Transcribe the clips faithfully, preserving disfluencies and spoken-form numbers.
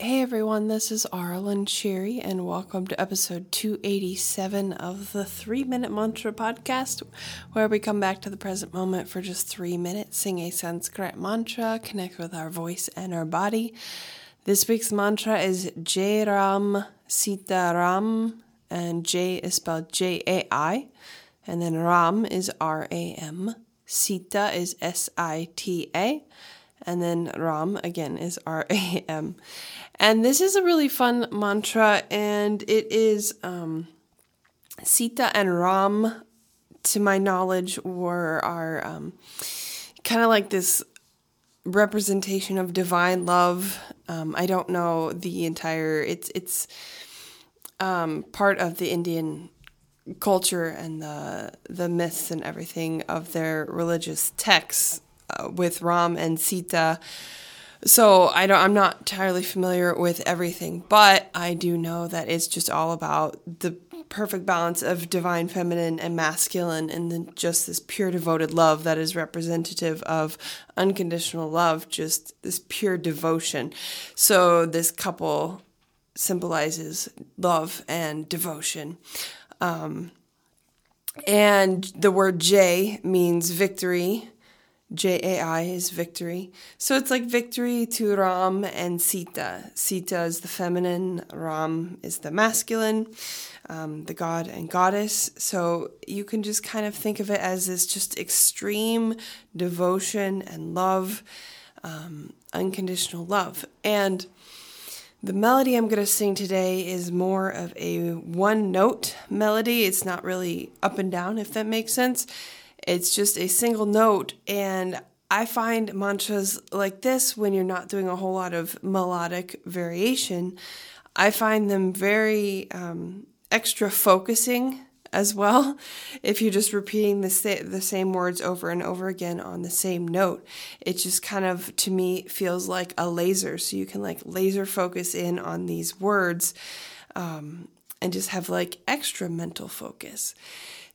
Hey everyone, this is Aaralyn Shiri, and welcome to episode two eighty-seven of the three minute Mantra Podcast, where we come back to the present moment for just three minutes, sing a Sanskrit mantra, connect with our voice and our body. This week's mantra is Jai Ram Sita Ram, and Jai is spelled J A I, and then Ram is R A M, Sita is S I T A, and then Ram, again, is R A M. And this is a really fun mantra, and it is, um, Sita and Ram, to my knowledge, were our um, kind of like this representation of divine love. Um, I don't know the entire, it's, it's um, part of the Indian culture and the, the myths and everything of their religious texts. Uh, with Ram and Sita. So I don't, I'm not entirely familiar with everything, but I do know that it's just all about the perfect balance of divine feminine and masculine, and then just this pure devoted love that is representative of unconditional love, just this pure devotion. So this couple symbolizes love and devotion. Um, and the word Jai means victory. J A I is victory. So it's like victory to Ram and Sita. Sita is the feminine, Ram is the masculine, um, the god and goddess. So you can just kind of think of it as this just extreme devotion and love, um, unconditional love. And the melody I'm going to sing today is more of a one-note melody. It's not really up and down, if that makes sense. It's just a single note, and I find mantras like this, when you're not doing a whole lot of melodic variation, I find them very um, extra focusing as well, if you're just repeating the, sa- the same words over and over again on the same note. It just kind of, to me, feels like a laser, so you can like laser focus in on these words um, and just have like extra mental focus.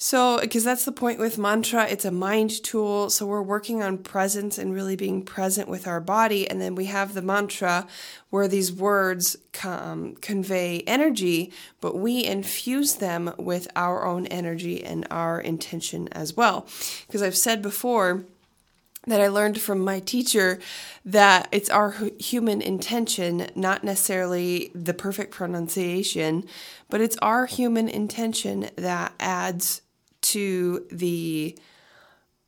So, because that's the point with mantra, it's a mind tool, so we're working on presence and really being present with our body, and then we have the mantra where these words come, convey energy, but we infuse them with our own energy and our intention as well. Because I've said before that I learned from my teacher that it's our human intention, not necessarily the perfect pronunciation, but it's our human intention that adds to the,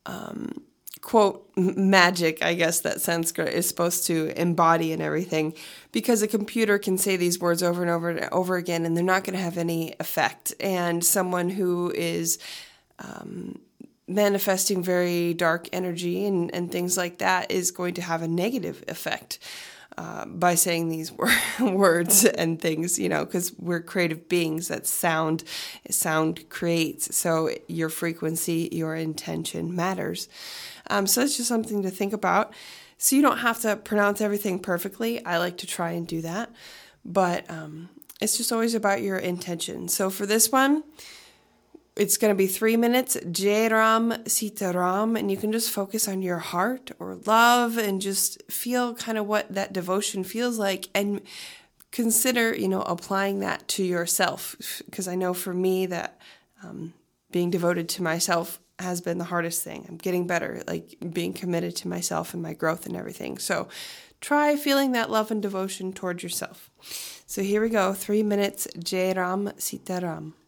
um, quote, magic, I guess, that Sanskrit is supposed to embody and everything, because a computer can say these words over and over and over again, and they're not going to have any effect. And someone who is um, manifesting very dark energy and, and things like that is going to have a negative effect Uh, by saying these wor- words and things, you know, because we're creative beings. That sound, sound creates. So your frequency, your intention matters. Um, so it's just something to think about. So you don't have to pronounce everything perfectly. I like to try and do that, but um, it's just always about your intention. So for this one, it's going to be three minutes, Jai Ram Sita Ram, and you can just focus on your heart or love and just feel kind of what that devotion feels like, and consider, you know, applying that to yourself, because I know for me that um, being devoted to myself has been the hardest thing. I'm getting better, like being committed to myself and my growth and everything. So try feeling that love and devotion towards yourself. So here we go, three minutes, Jai Ram Sita Ram.